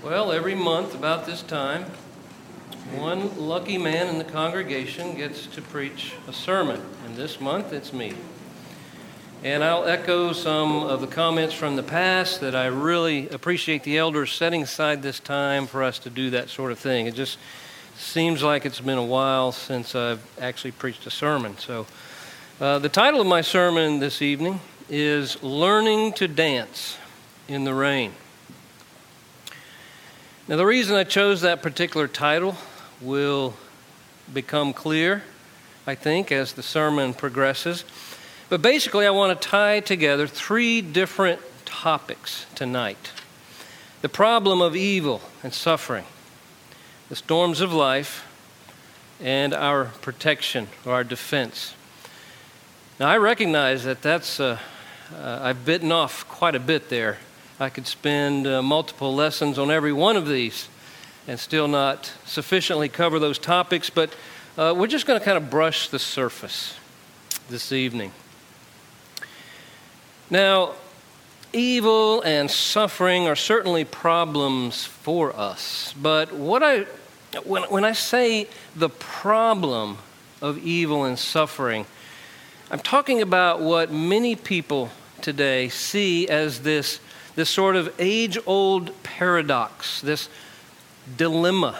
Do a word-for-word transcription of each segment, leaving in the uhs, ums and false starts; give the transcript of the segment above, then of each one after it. Well, every month about this time, one lucky man in the congregation gets to preach a sermon, and this month it's me. And I'll echo some of the comments from the past that I really appreciate the elders setting aside this time for us to do that sort of thing. It just seems like it's been a while since I've actually preached a sermon. So uh, the title of my sermon this evening is Learning to Dance in the Rain. Now, the reason I chose that particular title will become clear, I think, as the sermon progresses. But basically, I want to tie together three different topics tonight. The problem of evil and suffering, the storms of life, and our protection or our defense. Now, I recognize that that's, uh, uh, I've bitten off quite a bit there. I could spend uh, multiple lessons on every one of these and still not sufficiently cover those topics, but uh, we're just going to kind of brush the surface this evening. Now, evil and suffering are certainly problems for us, but what I when, when I say the problem of evil and suffering, I'm talking about what many people today see as this, this sort of age-old paradox, this dilemma,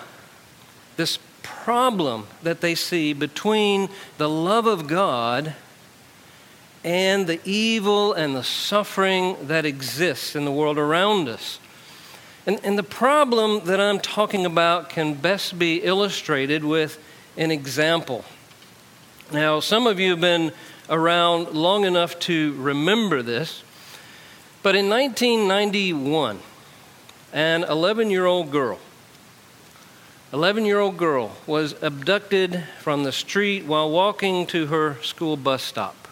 this problem that they see between the love of God and the evil and the suffering that exists in the world around us. And, and the problem that I'm talking about can best be illustrated with an example. Now, some of you have been around long enough to remember this, but in nineteen ninety-one, an eleven-year-old girl, eleven-year-old girl was abducted from the street while walking to her school bus stop.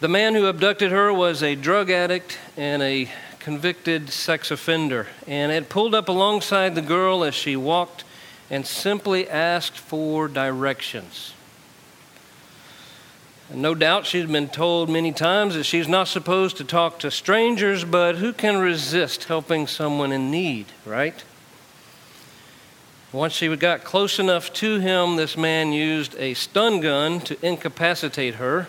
The man who abducted her was a drug addict and a convicted sex offender, and had pulled up alongside the girl as she walked and simply asked for directions. And no doubt she'd been told many times that she's not supposed to talk to strangers, but who can resist helping someone in need, right? Once she got close enough to him, this man used a stun gun to incapacitate her.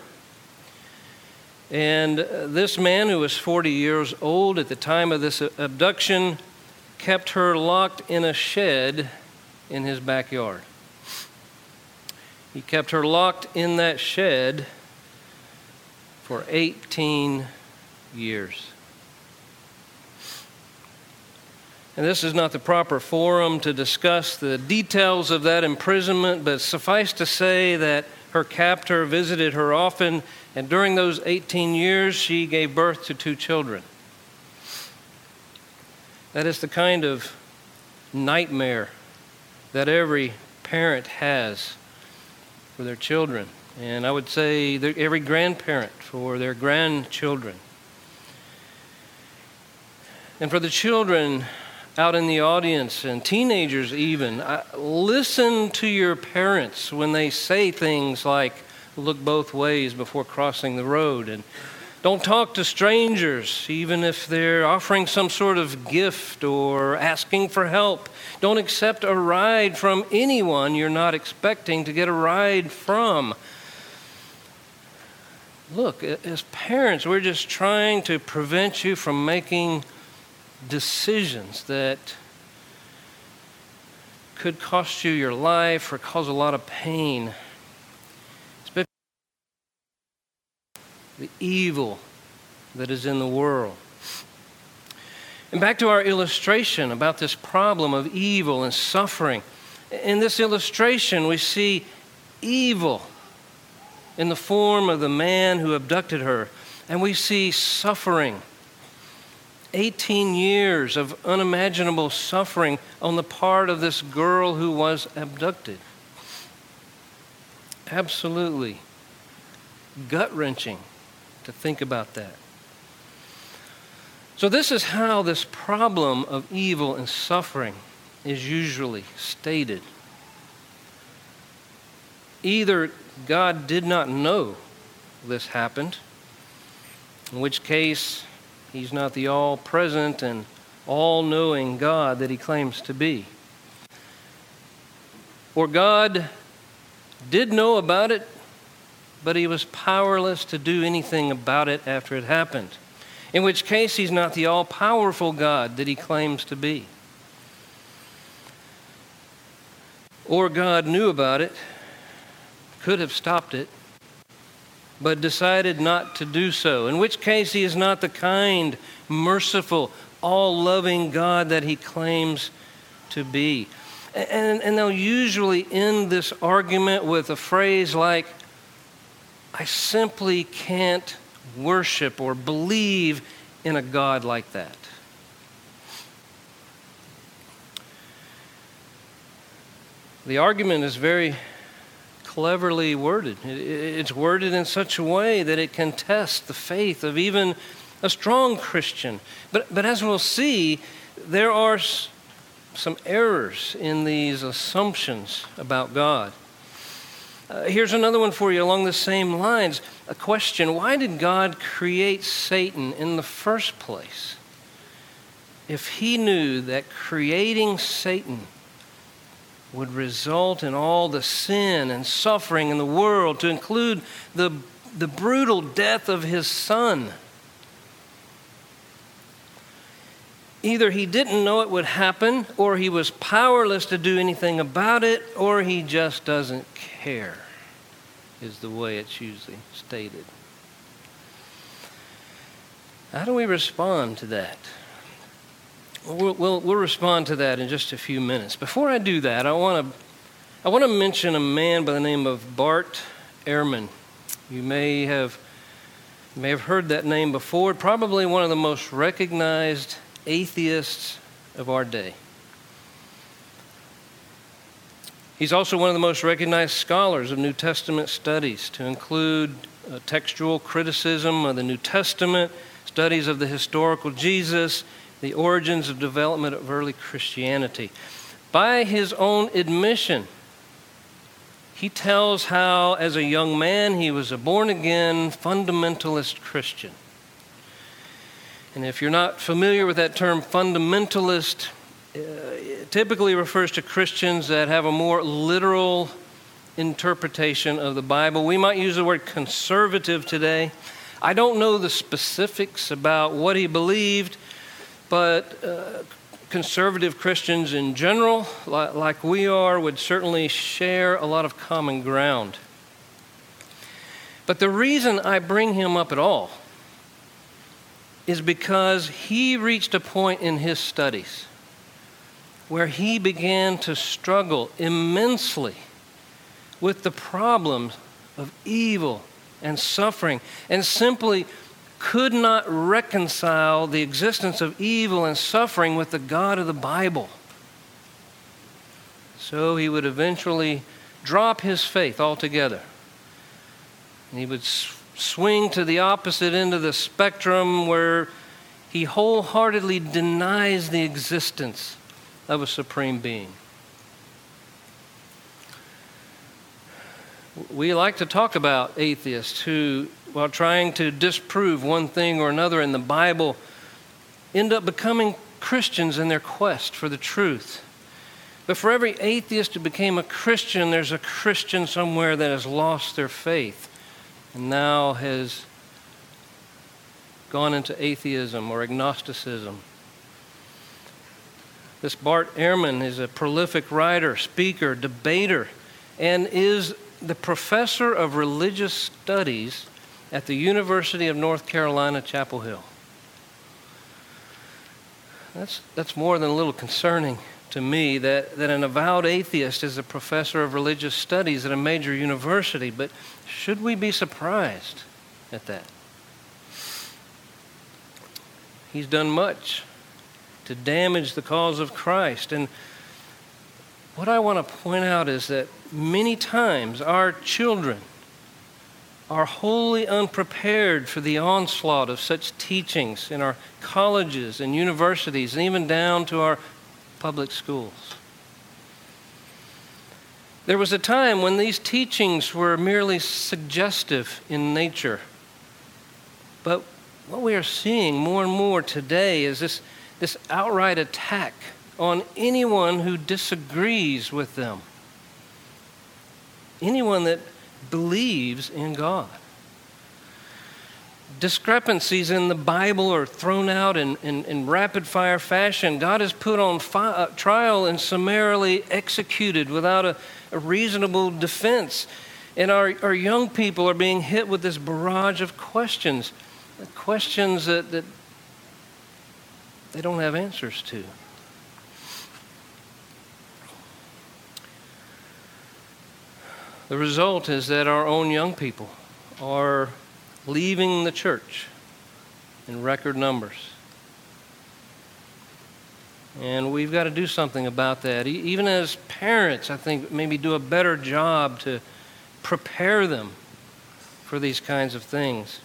And this man, who was forty years old at the time of this abduction, kept her locked in a shed in his backyard. He kept her locked in that shed for eighteen years. And this is not the proper forum to discuss the details of that imprisonment, but suffice to say that her captor visited her often, and during those eighteen years, she gave birth to two children. That is the kind of nightmare that every parent has for their children, and I would say every grandparent for their grandchildren. And for the children out in the audience, and teenagers even, I, listen to your parents when they say things like, look both ways before crossing the road, and don't talk to strangers, even if they're offering some sort of gift or asking for help. Don't accept a ride from anyone you're not expecting to get a ride from. Look, as parents, we're just trying to prevent you from making decisions that could cost you your life or cause a lot of pain. Especially the evil that is in the world. And back to our illustration about this problem of evil and suffering. In this illustration, we see evil in the form of the man who abducted her, and we see suffering. eighteen years of unimaginable suffering on the part of this girl who was abducted. Absolutely gut-wrenching to think about that. So this is how this problem of evil and suffering is usually stated. Either God did not know this happened, in which case He's not the all-present and all-knowing God that he claims to be. Or God did know about it, but he was powerless to do anything about it after it happened, in which case he's not the all-powerful God that he claims to be. Or God knew about it, could have stopped it, but decided not to do so, in which case he is not the kind, merciful, all-loving God that he claims to be. And, and they'll usually end this argument with a phrase like, I simply can't worship or believe in a God like that. The argument is very cleverly worded. It's worded in such a way that it can test the faith of even a strong Christian. But, but as we'll see, there are s- some errors in these assumptions about God. Uh, here's another one for you along the same lines. A question: why did God create Satan in the first place if he knew that creating Satan would result in all the sin and suffering in the world, to include the, the brutal death of his son? Either he didn't know it would happen, or he was powerless to do anything about it, or he just doesn't care, is the way it's usually stated. How do we respond to that? We'll, we'll, we'll respond to that in just a few minutes. Before I do that, I want to I want to mention a man by the name of Bart Ehrman. You may have you may have heard that name before. Probably one of the most recognized atheists of our day. He's also one of the most recognized scholars of New Testament studies, to include a textual criticism of the New Testament, studies of the historical Jesus, the origins of development of early Christianity. By his own admission, he tells how, as a young man, he was a born-again fundamentalist Christian. And if you're not familiar with that term, fundamentalist, uh, it typically refers to Christians that have a more literal interpretation of the Bible. We might use the word conservative today. I don't know the specifics about what he believed, but uh, conservative Christians in general, li- like we are, would certainly share a lot of common ground. But the reason I bring him up at all is because he reached a point in his studies where he began to struggle immensely with the problems of evil and suffering, and simply could not reconcile the existence of evil and suffering with the God of the Bible. So he would eventually drop his faith altogether. And he would sw- swing to the opposite end of the spectrum, where he wholeheartedly denies the existence of a supreme being. We like to talk about atheists who, while trying to disprove one thing or another in the Bible, end up becoming Christians in their quest for the truth. But for every atheist who became a Christian, there's a Christian somewhere that has lost their faith and now has gone into atheism or agnosticism. This Bart Ehrman is a prolific writer, speaker, debater, and is the professor of religious studies at the University of North Carolina, Chapel Hill. That's that's more than a little concerning to me, that, that an avowed atheist is a professor of religious studies at a major university, but should we be surprised at that? He's done much to damage the cause of Christ, and what I want to point out is that many times our children are wholly unprepared for the onslaught of such teachings in our colleges and universities, and even down to our public schools. There was a time when these teachings were merely suggestive in nature. But what we are seeing more and more today is this, this outright attack on anyone who disagrees with them, anyone that believes in God. Discrepancies in the Bible are thrown out in, in, in rapid-fire fashion. God is put on fi- trial and summarily executed without a, a reasonable defense. And our, our young people are being hit with this barrage of questions, questions that, that they don't have answers to. The result is that our own young people are leaving the church in record numbers. And we've got to do something about that. Even as parents, I think maybe do a better job to prepare them for these kinds of things.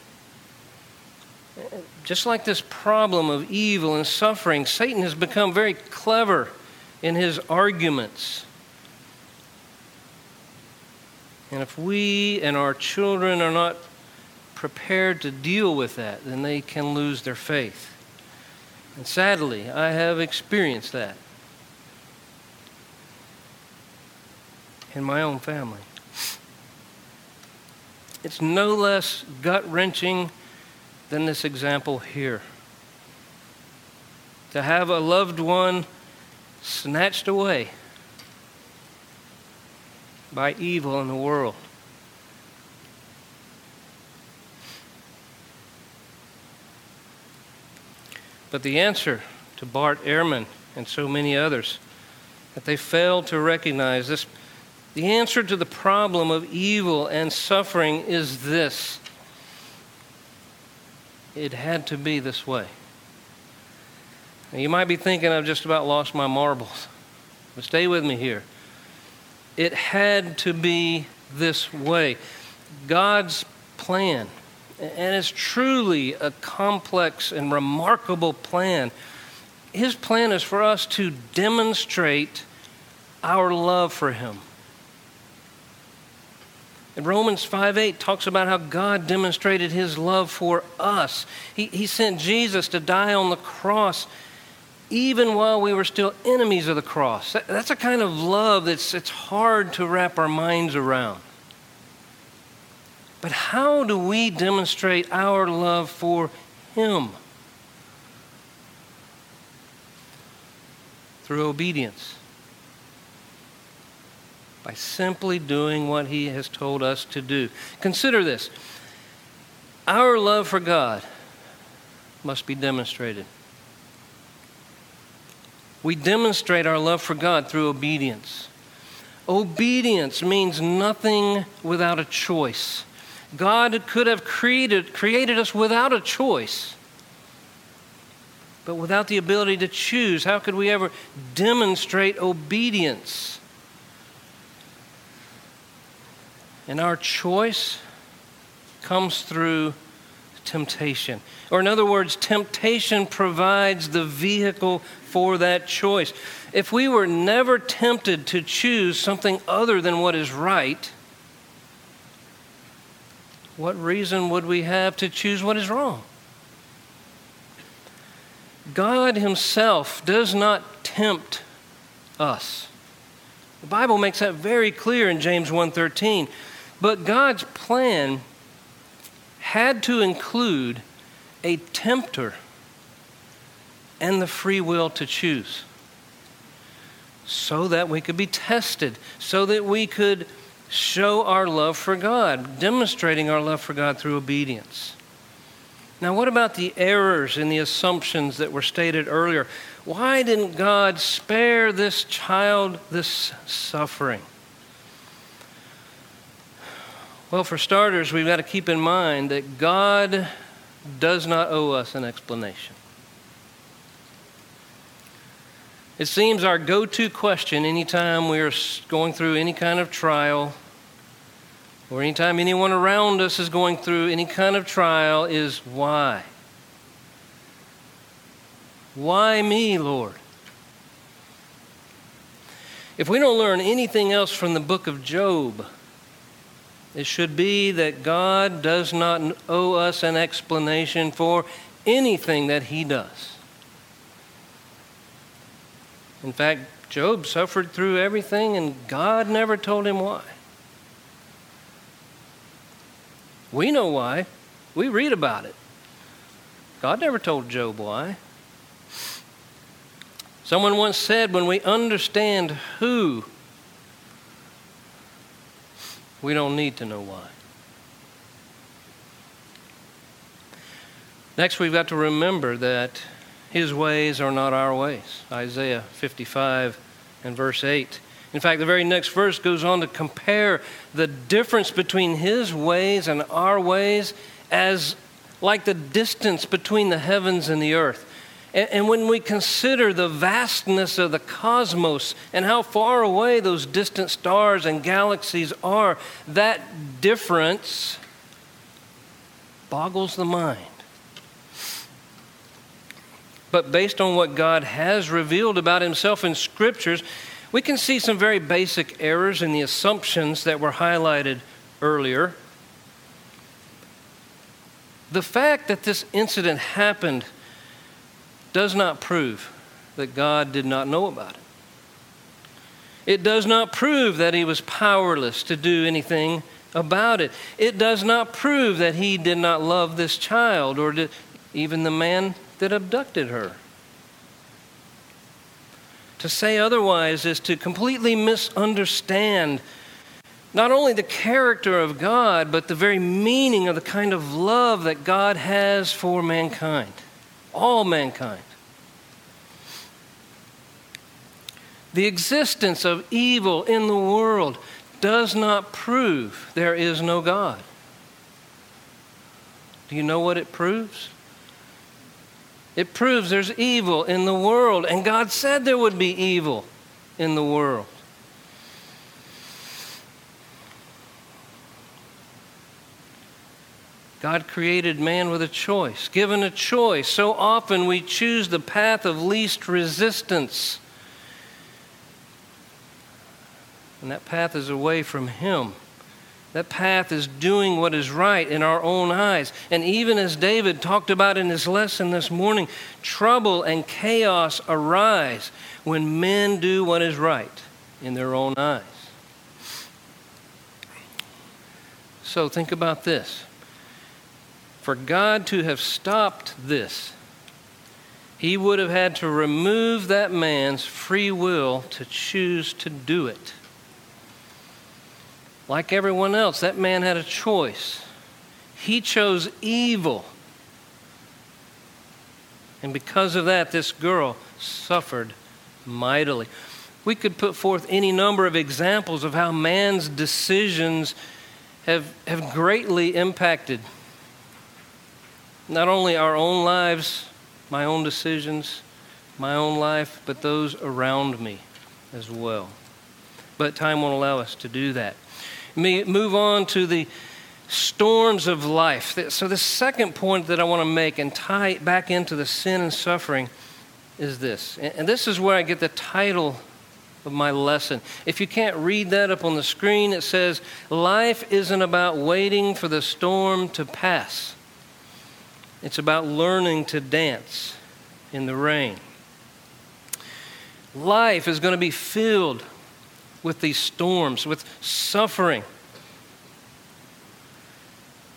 Just like this problem of evil and suffering, Satan has become very clever in his arguments. And if we and our children are not prepared to deal with that, then they can lose their faith. And sadly, I have experienced that in my own family. It's no less gut-wrenching than this example here. To have a loved one snatched away by evil in the world. But the answer to Bart Ehrman and so many others that they failed to recognize this, the answer to the problem of evil and suffering is this. It had to be this way. Now, you might be thinking, I've just about lost my marbles. But stay with me here. It had to be this way. God's plan. And it's truly a complex and remarkable plan. His plan is for us to demonstrate our love for him. And Romans five eight talks about how God demonstrated his love for us. He, he sent Jesus to die on the cross even while we were still enemies of the cross. That, that's a kind of love that's it's hard to wrap our minds around. But how do we demonstrate our love for him? Through obedience. By simply doing what he has told us to do. Consider this. Our love for God must be demonstrated. We demonstrate our love for God through obedience. Obedience means nothing without a choice. God could have created, created us without a choice. But without the ability to choose, how could we ever demonstrate obedience? And our choice comes through temptation. Or in other words, temptation provides the vehicle for that choice. If we were never tempted to choose something other than what is right, what reason would we have to choose what is wrong? God himself does not tempt us. The Bible makes that very clear in James one thirteen. But God's plan had to include a tempter and the free will to choose so that we could be tested, so that we could show our love for God, demonstrating our love for God through obedience. Now, what about the errors and the assumptions that were stated earlier? Why didn't God spare this child this suffering? Well, for starters, we've got to keep in mind that God does not owe us an explanation. It seems our go-to question anytime we are going through any kind of trial, or anytime anyone around us is going through any kind of trial, is why? Why me, Lord? If we don't learn anything else from the book of Job, it should be that God does not owe us an explanation for anything that he does. In fact, Job suffered through everything, and God never told him why. We know why. We read about it. God never told Job why. Someone once said, when we understand who, we don't need to know why. Next, we've got to remember that His ways are not our ways. Isaiah fifty-five and verse eight. In fact, the very next verse goes on to compare the difference between His ways and our ways as like the distance between the heavens and the earth. And, and when we consider the vastness of the cosmos and how far away those distant stars and galaxies are, that difference boggles the mind. But based on what God has revealed about Himself in Scriptures, we can see some very basic errors in the assumptions that were highlighted earlier. The fact that this incident happened does not prove that God did not know about it. It does not prove that He was powerless to do anything about it. It does not prove that He did not love this child or did, even the man that abducted her. To say otherwise is to completely misunderstand not only the character of God, but the very meaning of the kind of love that God has for mankind, all mankind. The existence of evil in the world does not prove there is no God. Do you know what it proves? It proves there's evil in the world, and God said there would be evil in the world. God created man with a choice, given a choice. So often we choose the path of least resistance, and that path is away from Him. That path is doing what is right in our own eyes. And even as David talked about in his lesson this morning, trouble and chaos arise when men do what is right in their own eyes. So think about this. For God to have stopped this, He would have had to remove that man's free will to choose to do it. Like everyone else, that man had a choice. He chose evil. And because of that, this girl suffered mightily. We could put forth any number of examples of how man's decisions have, have greatly impacted not only our own lives, my own decisions, my own life, but those around me as well. But time won't allow us to do that. Move on to the storms of life. So the second point that I want to make and tie it back into the sin and suffering is this. And this is where I get the title of my lesson. If you can't read that up on the screen, it says, "Life isn't about waiting for the storm to pass. It's about learning to dance in the rain." Life is going to be filled with these storms, with suffering.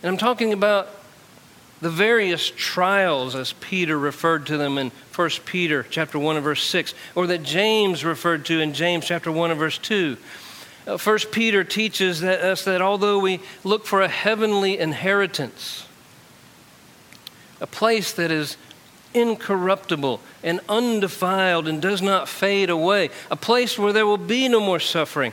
And I'm talking about the various trials, as Peter referred to them in First Peter chapter one and verse six, or that James referred to in James chapter one and verse two. Uh, First Peter teaches that, us that although we look for a heavenly inheritance, a place that is incorruptible and undefiled and does not fade away, a place where there will be no more suffering,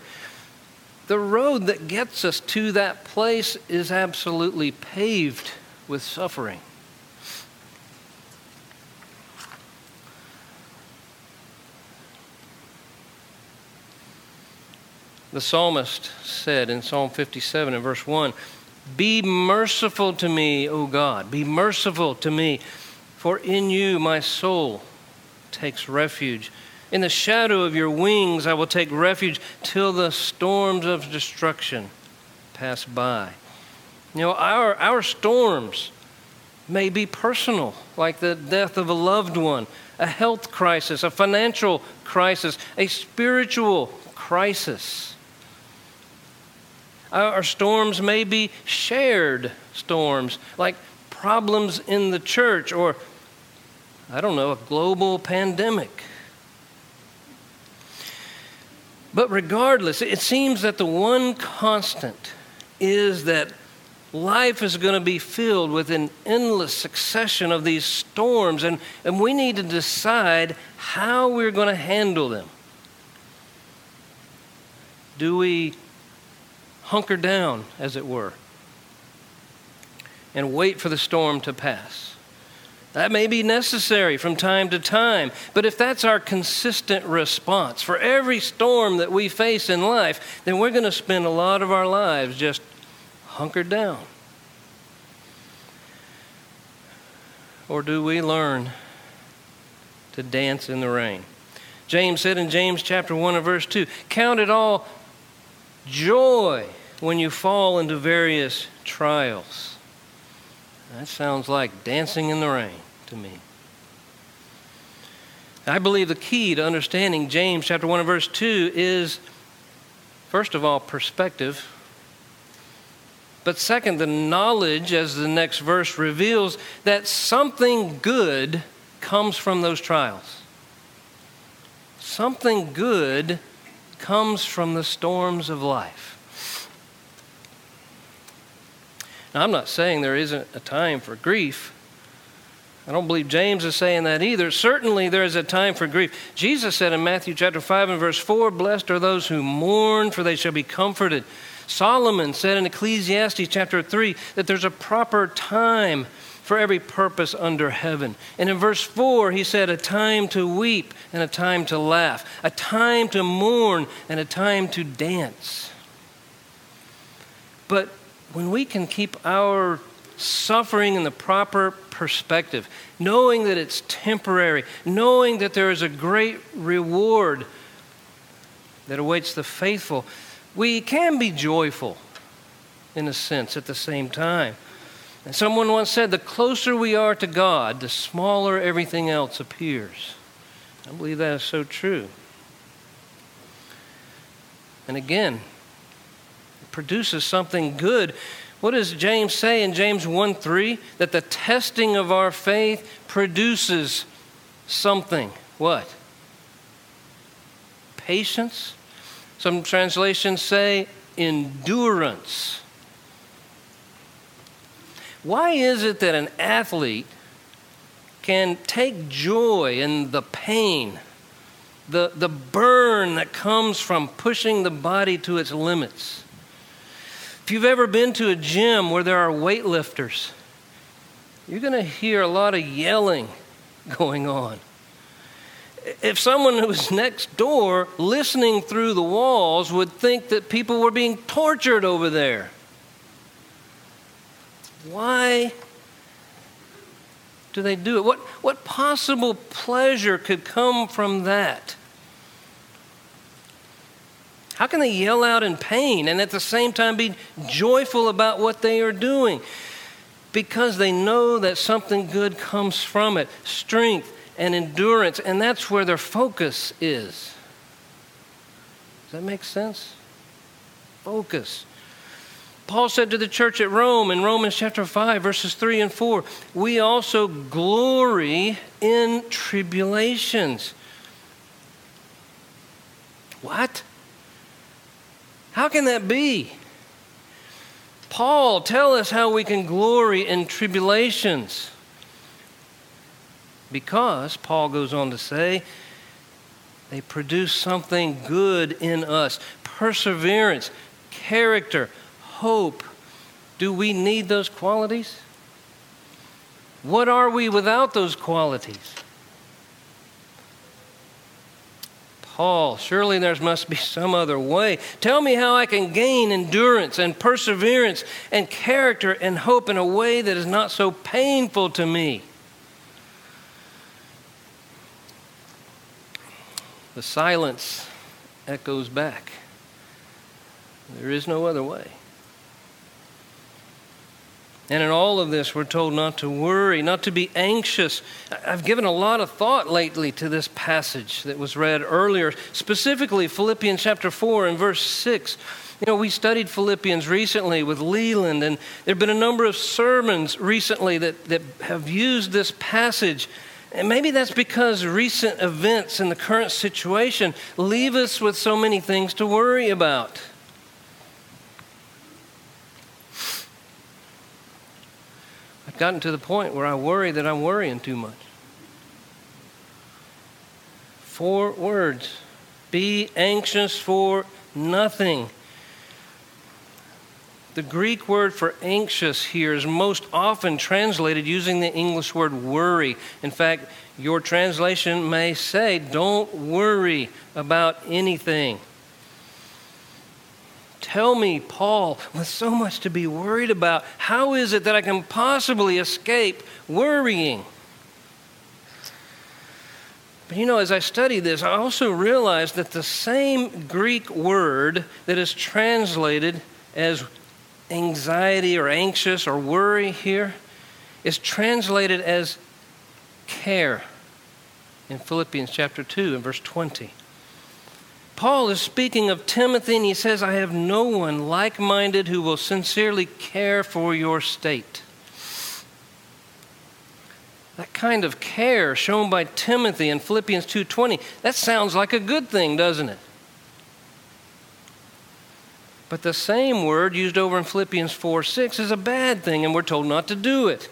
the road that gets us to that place is absolutely paved with suffering. The psalmist said in Psalm fifty-seven and verse one, "Be merciful to me, O God, be merciful to me. For in you my soul takes refuge. In the shadow of your wings I will take refuge till the storms of destruction pass by." You know, our, our storms may be personal, like the death of a loved one, a health crisis, a financial crisis, a spiritual crisis. Our storms may be shared storms, like problems in the church or, I don't know, a global pandemic. But regardless, it seems that the one constant is that life is going to be filled with an endless succession of these storms, and, and we need to decide how we're going to handle them. Do we hunker down, as it were, and wait for the storm to pass? That may be necessary from time to time, but if that's our consistent response for every storm that we face in life, then we're going to spend a lot of our lives just hunkered down? Or do we learn to dance in the rain? James said in James chapter one and verse two, count it all joy when you fall into various trials. That sounds like dancing in the rain to me. I believe the key to understanding James chapter one and verse two is, first of all, perspective. But second, the knowledge, as the next verse reveals, that something good comes from those trials. Something good comes from the storms of life. Now, I'm not saying there isn't a time for grief. I don't believe James is saying that either. Certainly there is a time for grief. Jesus said in Matthew chapter five and verse four, blessed are those who mourn, for they shall be comforted. Solomon said in Ecclesiastes chapter three that there's a proper time for every purpose under heaven. And in verse four, he said, a time to weep and a time to laugh, a time to mourn and a time to dance. But when we can keep our suffering in the proper perspective, knowing that it's temporary, knowing that there is a great reward that awaits the faithful, we can be joyful, in a sense, at the same time. And someone once said, the closer we are to God, the smaller everything else appears. I believe that is so true. And again, it produces something good. What does James say in James one three? That the testing of our faith produces something. What? Patience. Some translations say endurance. Why is it that an athlete can take joy in the pain, the, the burn that comes from pushing the body to its limits? If you've ever been to a gym where there are weightlifters, you're going to hear a lot of yelling going on. If someone who was next door listening through the walls would think that people were being tortured over there. Why do they do it? What, what possible pleasure could come from that? How can they yell out in pain and at the same time be joyful about what they are doing? Because they know that something good comes from it. Strength and endurance, and that's where their focus is. Does that make sense? Focus. Paul said to the church at Rome in Romans chapter five, verses three and four, we also glory in tribulations. What? How can that be? Paul, tell us how we can glory in tribulations. Because, Paul goes on to say, they produce something good in us. Perseverance, character, hope. Do we need those qualities? What are we without those qualities? Paul, surely there must be some other way. Tell me how I can gain endurance and perseverance and character and hope in a way that is not so painful to me. The silence echoes back. There is no other way. And in all of this, we're told not to worry, not to be anxious. I've given a lot of thought lately to this passage that was read earlier, specifically Philippians chapter four and verse six. You know, we studied Philippians recently with Leland, and there have been a number of sermons recently that, that have used this passage. And maybe that's because recent events and the current situation leave us with so many things to worry about. I've gotten to the point where I worry that I'm worrying too much. Four words: be anxious for nothing. The Greek word for anxious here is most often translated using the English word worry. In fact, your translation may say, don't worry about anything. Tell me, Paul, with so much to be worried about, how is it that I can possibly escape worrying? But you know, as I study this, I also realize that the same Greek word that is translated as anxiety or anxious or worry here is translated as care in Philippians chapter two and verse twenty. Paul is speaking of Timothy, and he says, I have no one like-minded who will sincerely care for your state. That kind of care shown by Timothy in Philippians two twenty, that sounds like a good thing, doesn't it? But the same word used over in Philippians four six is a bad thing, and we're told not to do it.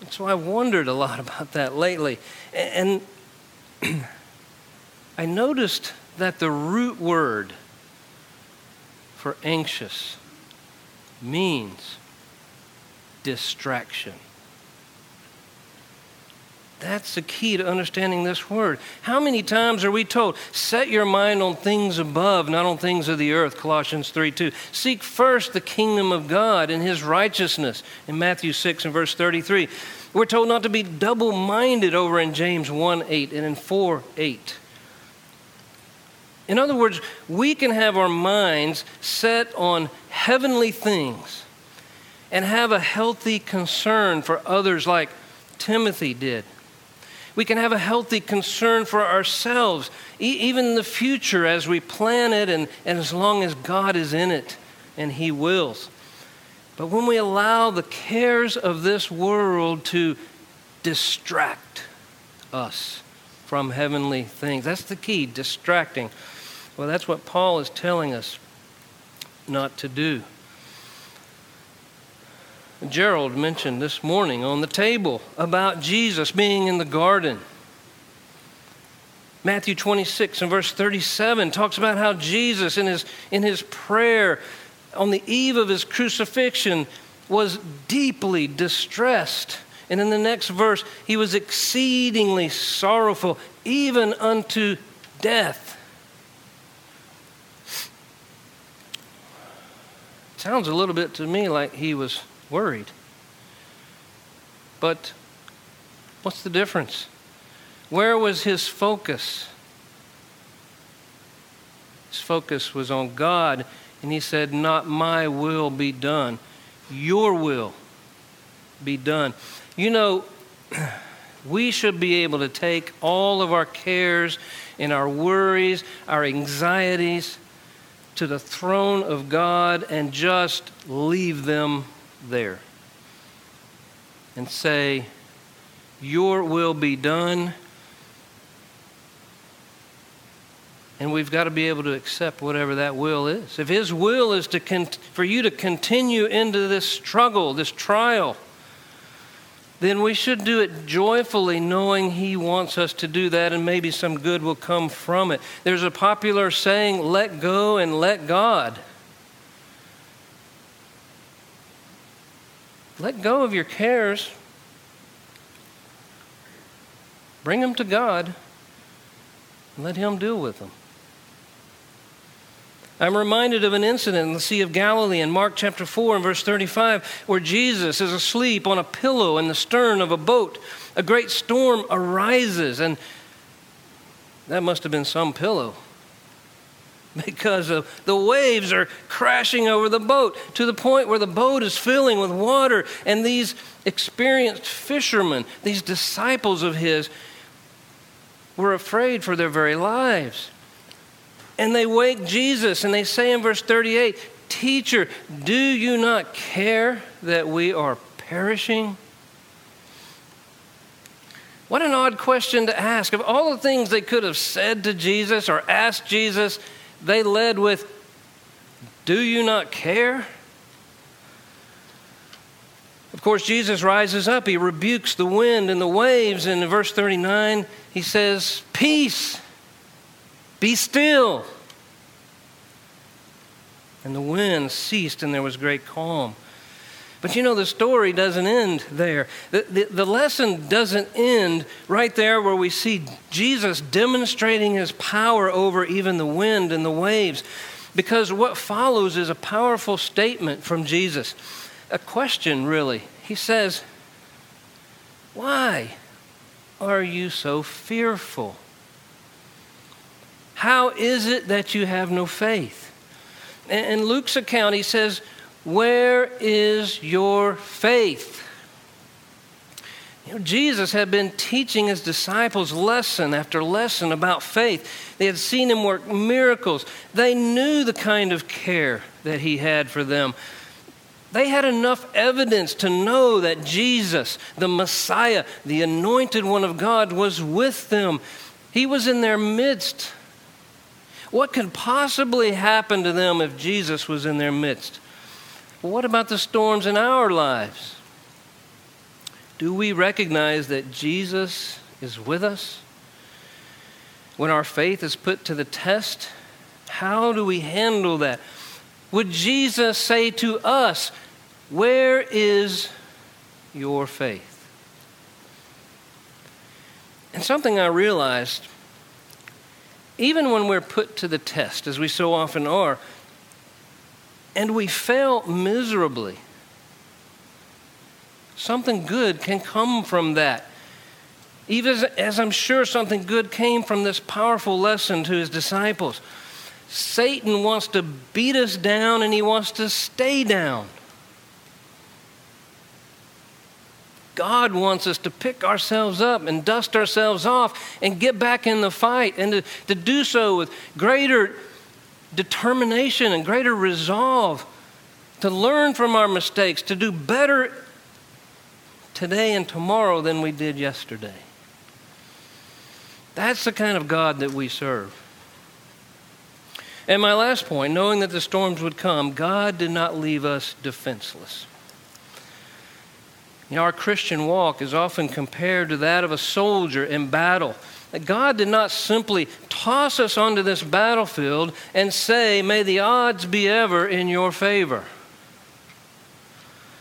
And so I wondered a lot about that lately. And I noticed that the root word for anxious means distraction. That's the key to understanding this word. How many times are we told, set your mind on things above, not on things of the earth, Colossians three two. Seek first the kingdom of God and his righteousness, in Matthew six and verse thirty-three. We're told not to be double-minded over in James one eight and in four eight. In other words, we can have our minds set on heavenly things and have a healthy concern for others like Timothy did. We can have a healthy concern for ourselves, e- even the future as we plan it and, and as long as God is in it and he wills. But when we allow the cares of this world to distract us from heavenly things, that's the key, distracting. Well, that's what Paul is telling us not to do. Gerald mentioned this morning on the table about Jesus being in the garden. Matthew twenty-six and verse thirty-seven talks about how Jesus in his, in his prayer on the eve of his crucifixion was deeply distressed. And in the next verse, he was exceedingly sorrowful, even unto death. Sounds a little bit to me like he was worried. But what's the difference? Where was his focus? His focus was on God, and he said, not my will be done, your will be done. You know, we should be able to take all of our cares and our worries, our anxieties to the throne of God and just leave them there and say, your will be done. And we've got to be able to accept whatever that will is. If his will is to con- for you to continue into this struggle, this trial, then we should do it joyfully, knowing he wants us to do that, and maybe some good will come from it. There's a popular saying, let go and let God. Let go of your cares. Bring them to God and let him deal with them. I'm reminded of an incident in the Sea of Galilee in Mark chapter four and verse thirty-five, where Jesus is asleep on a pillow in the stern of a boat. A great storm arises, and that must have been some pillow. because of the waves are crashing over the boat to the point where the boat is filling with water. And these experienced fishermen, these disciples of his, were afraid for their very lives. And they wake Jesus and they say in verse thirty-eight, "Teacher, do you not care that we are perishing?" What an odd question to ask. Of all the things they could have said to Jesus or asked Jesus, they led with, "Do you not care?" Of course, Jesus rises up. He rebukes the wind and the waves. And in verse thirty-nine, he says, "Peace, be still." And the wind ceased and there was great calm. But you know, the story doesn't end there. The, the, the lesson doesn't end right there where we see Jesus demonstrating his power over even the wind and the waves. Because what follows is a powerful statement from Jesus. A question, really. He says, "Why are you so fearful? How is it that you have no faith?" In Luke's account, he says, "Where is your faith?" You know, Jesus had been teaching his disciples lesson after lesson about faith. They had seen him work miracles. They knew the kind of care that he had for them. They had enough evidence to know that Jesus, the Messiah, the anointed one of God, was with them. He was in their midst. What could possibly happen to them if Jesus was in their midst? What about the storms in our lives? Do we recognize that Jesus is with us? When our faith is put to the test, how do we handle that? Would Jesus say to us, "Where is your faith?" And something I realized, even when we're put to the test, as we so often are, and we fail miserably, something good can come from that. Even as I'm sure something good came from this powerful lesson to his disciples. Satan wants to beat us down and he wants to stay down. God wants us to pick ourselves up and dust ourselves off and get back in the fight, and to, to do so with greater determination and greater resolve, to learn from our mistakes, to do better today and tomorrow than we did yesterday. That's the kind of God that we serve. And my last point, knowing that the storms would come, God did not leave us defenseless. You know, our Christian walk is often compared to that of a soldier in battle. God did not simply toss us onto this battlefield and say, "May the odds be ever in your favor."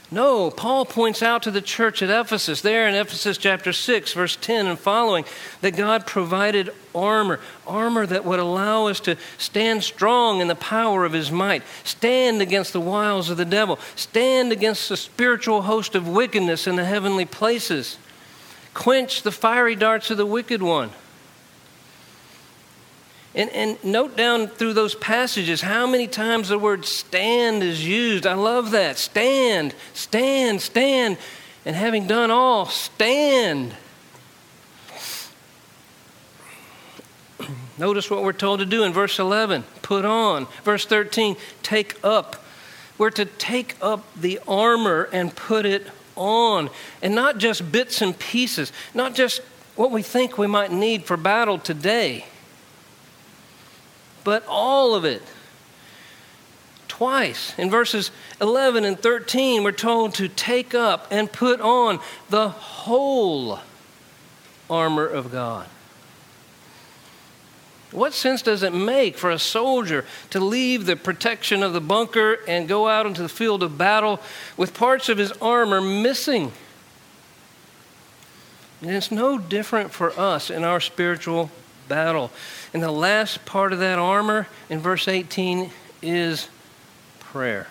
No, Paul points out to the church at Ephesus, there in Ephesians chapter six, verse ten and following, that God provided armor, armor that would allow us to stand strong in the power of his might, stand against the wiles of the devil, stand against the spiritual host of wickedness in the heavenly places, quench the fiery darts of the wicked one. And, and note down through those passages how many times the word "stand" is used. I love that. Stand, stand, stand. And having done all, stand. Notice what we're told to do in verse eleven. Put on. Verse thirteen, take up. We're to take up the armor and put it on. And not just bits and pieces. Not just what we think we might need for battle today, but all of it. Twice, in verses eleven and thirteen, we're told to take up and put on the whole armor of God. What sense does it make for a soldier to leave the protection of the bunker and go out into the field of battle with parts of his armor missing? And it's no different for us in our spiritual battle. And the last part of that armor in verse eighteen is prayer.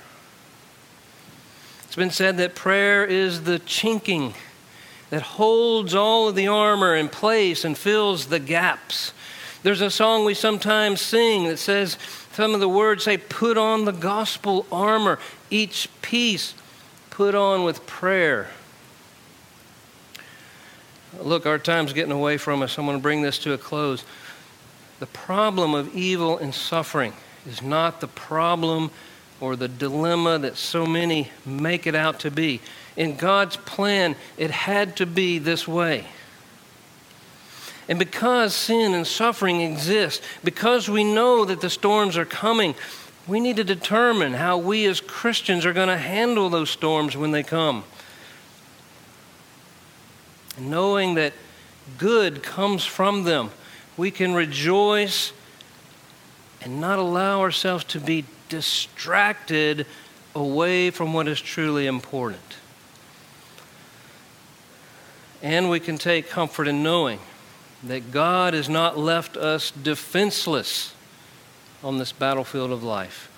It's been said that prayer is the chinking that holds all of the armor in place and fills the gaps. There's a song we sometimes sing that says, Some of the words say, put on the gospel armor, each piece put on with prayer. Look, our time's getting away from us. I'm going to bring this to a close. The problem of evil and suffering is not the problem or the dilemma that so many make it out to be. In God's plan, it had to be this way. And because sin and suffering exist, because we know that the storms are coming, we need to determine how we as Christians are going to handle those storms when they come. Knowing that good comes from them, we can rejoice and not allow ourselves to be distracted away from what is truly important. And we can take comfort in knowing that God has not left us defenseless on this battlefield of life.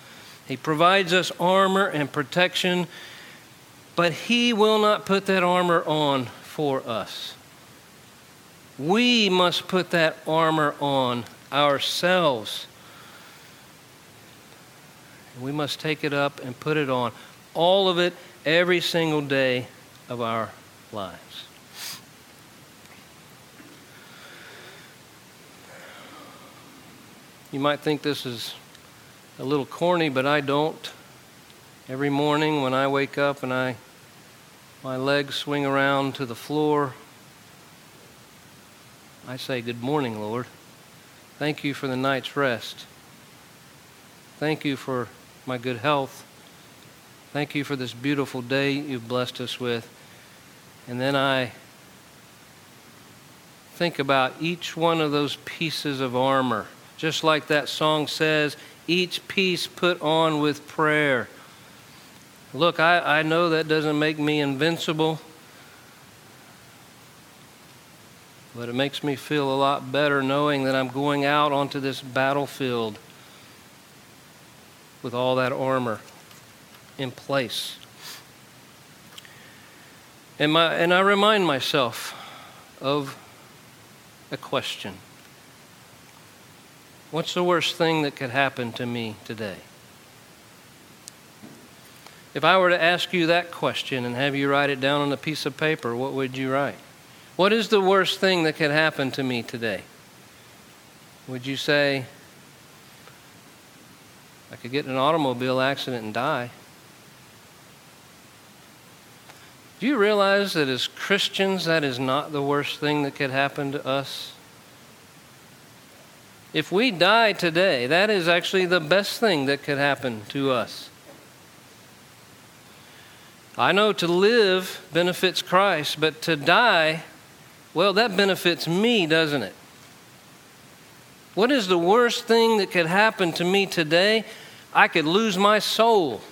He provides us armor and protection, but He will not put that armor on for us. We must put that armor on ourselves. We must take it up and put it on, all of it, every single day of our lives. You might think this is a little corny, but I don't. Every morning when I wake up and I, my legs swing around to the floor, I say, "Good morning, Lord. Thank you for the night's rest. Thank you for my good health. Thank you for this beautiful day you've blessed us with." And then I think about each one of those pieces of armor. Just like that song says, each piece put on with prayer. Look, I, I know that doesn't make me invincible, but it makes me feel a lot better knowing that I'm going out onto this battlefield with all that armor in place. And, my, and I remind myself of a question. What's the worst thing that could happen to me today? If I were to ask you that question and have you write it down on a piece of paper, what would you write? What is the worst thing that could happen to me today? Would you say, I could get in an automobile accident and die? Do you realize that as Christians, that is not the worst thing that could happen to us? If we die today, that is actually the best thing that could happen to us. I know to live benefits Christ, but to die, well, that benefits me, doesn't it? What is the worst thing that could happen to me today? I could lose my soul.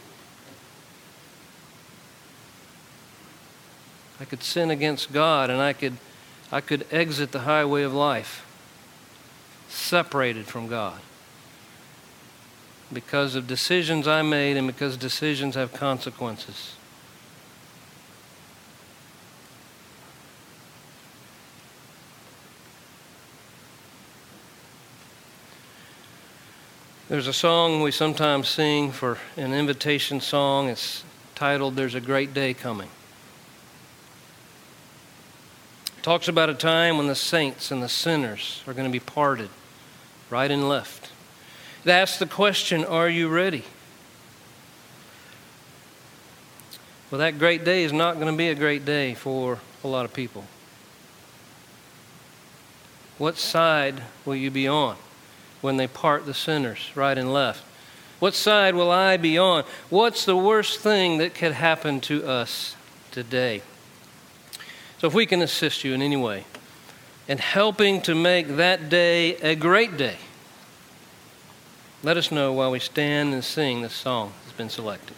I could sin against God, and I could, I could exit the highway of life, separated from God, because of decisions I made and because decisions have consequences. There's a song we sometimes sing for an invitation song. It's titled, "There's a Great Day Coming." It talks about a time when the saints and the sinners are going to be parted right and left. It asks the question, are you ready? Well, that great day is not going to be a great day for a lot of people. What side will you be on when they part the sinners right and left? What side will I be on? What's the worst thing that could happen to us today? So if we can assist you in any way in helping to make that day a great day, let us know while we stand and sing this song that's been selected.